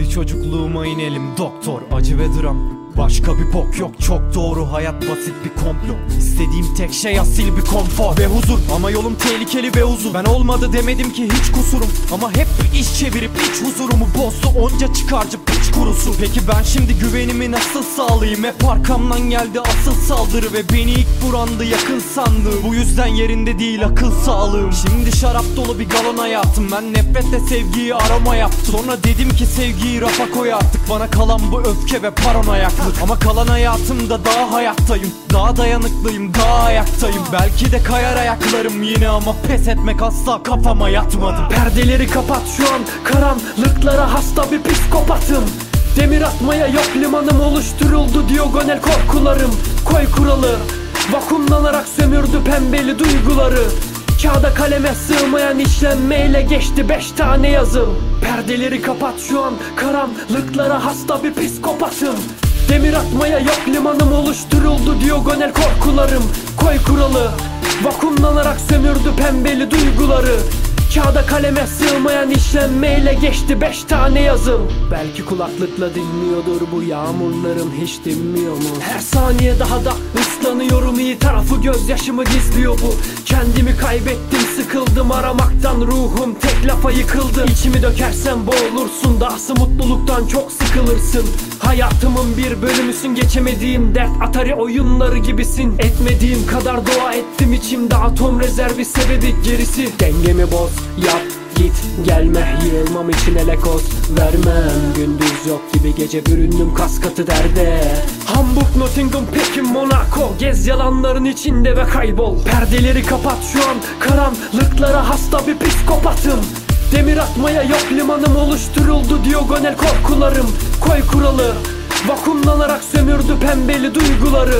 Hadi çocukluğuma inelim doktor, acı ve dram. Başka bir bok yok, çok doğru, hayat basit bir komplo. İstediğim tek şey asil bir konfor ve huzur. Ama yolum tehlikeli ve uzun. Ben olmadı demedim ki hiç kusurum, ama hep bir iş çevirip iç huzurumu bozdu onca çıkarcı piç kurusu. Peki ben şimdi güvenimi nasıl sağlayayım? Hep arkamdan geldi asıl saldırı ve beni ilk vurandı yakın sandığı. Bu yüzden yerinde değil akıl sağlığım. Şimdi şarap dolu bir galon hayatım. Ben nefretle sevgiyi aroma yaptım. Sonra dedim ki sevgiyi rafa koy artık. Bana kalan bu öfke ve paranoyaklık. Ama kalan hayatımda daha hayattayım, daha dayanıklıyım, daha ayaktayım. Belki de kayar ayaklarım yine, ama pes etmek asla kafama yatmadı. Perdeleri kapat şu an, karanlıklara hasta bir psikopatım. Demir atmaya yok limanım, oluşturuldu diagonal korkularım. Koy kuralı, vakumlanarak sömürdü pembeli duyguları. Kağıda kaleme sığmayan işlenmeyle geçti 5 tane yazım. Perdeleri kapat şu an, karanlıklara hasta bir psikopatım. Demir atmaya yok limanım, oluşturuldu diagonal korkularım. Koy kuralı, vakumlanarak sömürdü pembeli duyguları. Kağıda kaleme sığmayan işlenmeyle geçti 5 tane yazım. Belki kulaklıkla dinliyordur bu yağmurlarım, hiç dinmiyor mu? Her saniye daha da ıslanıyorum, iyi tarafı gözyaşımı gizliyor bu. Kendimi kaybettim, sıkıldım aramaktan, ruhum tek lafa yıkıldı. İçimi dökersen boğulursun, dahası mutluluktan çok sıkılırsın. Hayatımın bir bölümüsün, geçemediğim dert Atari oyunları gibisin. Etmediğim kadar dua ettim, içimde atom rezervi sebebi gerisi. Dengemi boz, yap, git, gelme. Yığılmam için elekoz vermem. Gündüz yok gibi gece büründüm kas katı derde. Hamburg, Nottingham, Pekin, Monaco. Gez yalanların içinde ve kaybol. Perdeleri kapat şu an, karanlıklara hasta bir psikopatım. Demir atmaya yok limanım, oluşturuldu diagonal korkularım. Koy kuralı, vakumlanarak sömürdü pembeli duyguları.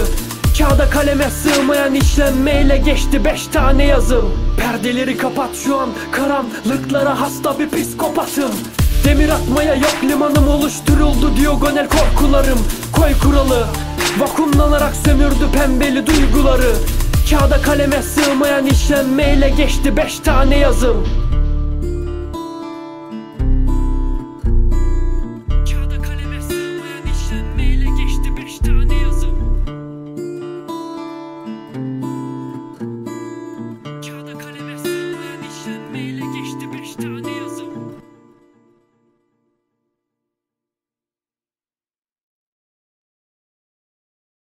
Kağıda kaleme sığmayan işlenmeyle geçti 5 tane yazım. Perdeleri kapat şu an, karanlıklara hasta bir psikopatım. Demir atmaya yok limanım, oluşturuldu diagonal korkularım. Koy kuralı, vakumlanarak sömürdü pembeli duyguları. Kağıda kaleme sığmayan işlenmeyle geçti 5 tane yazım.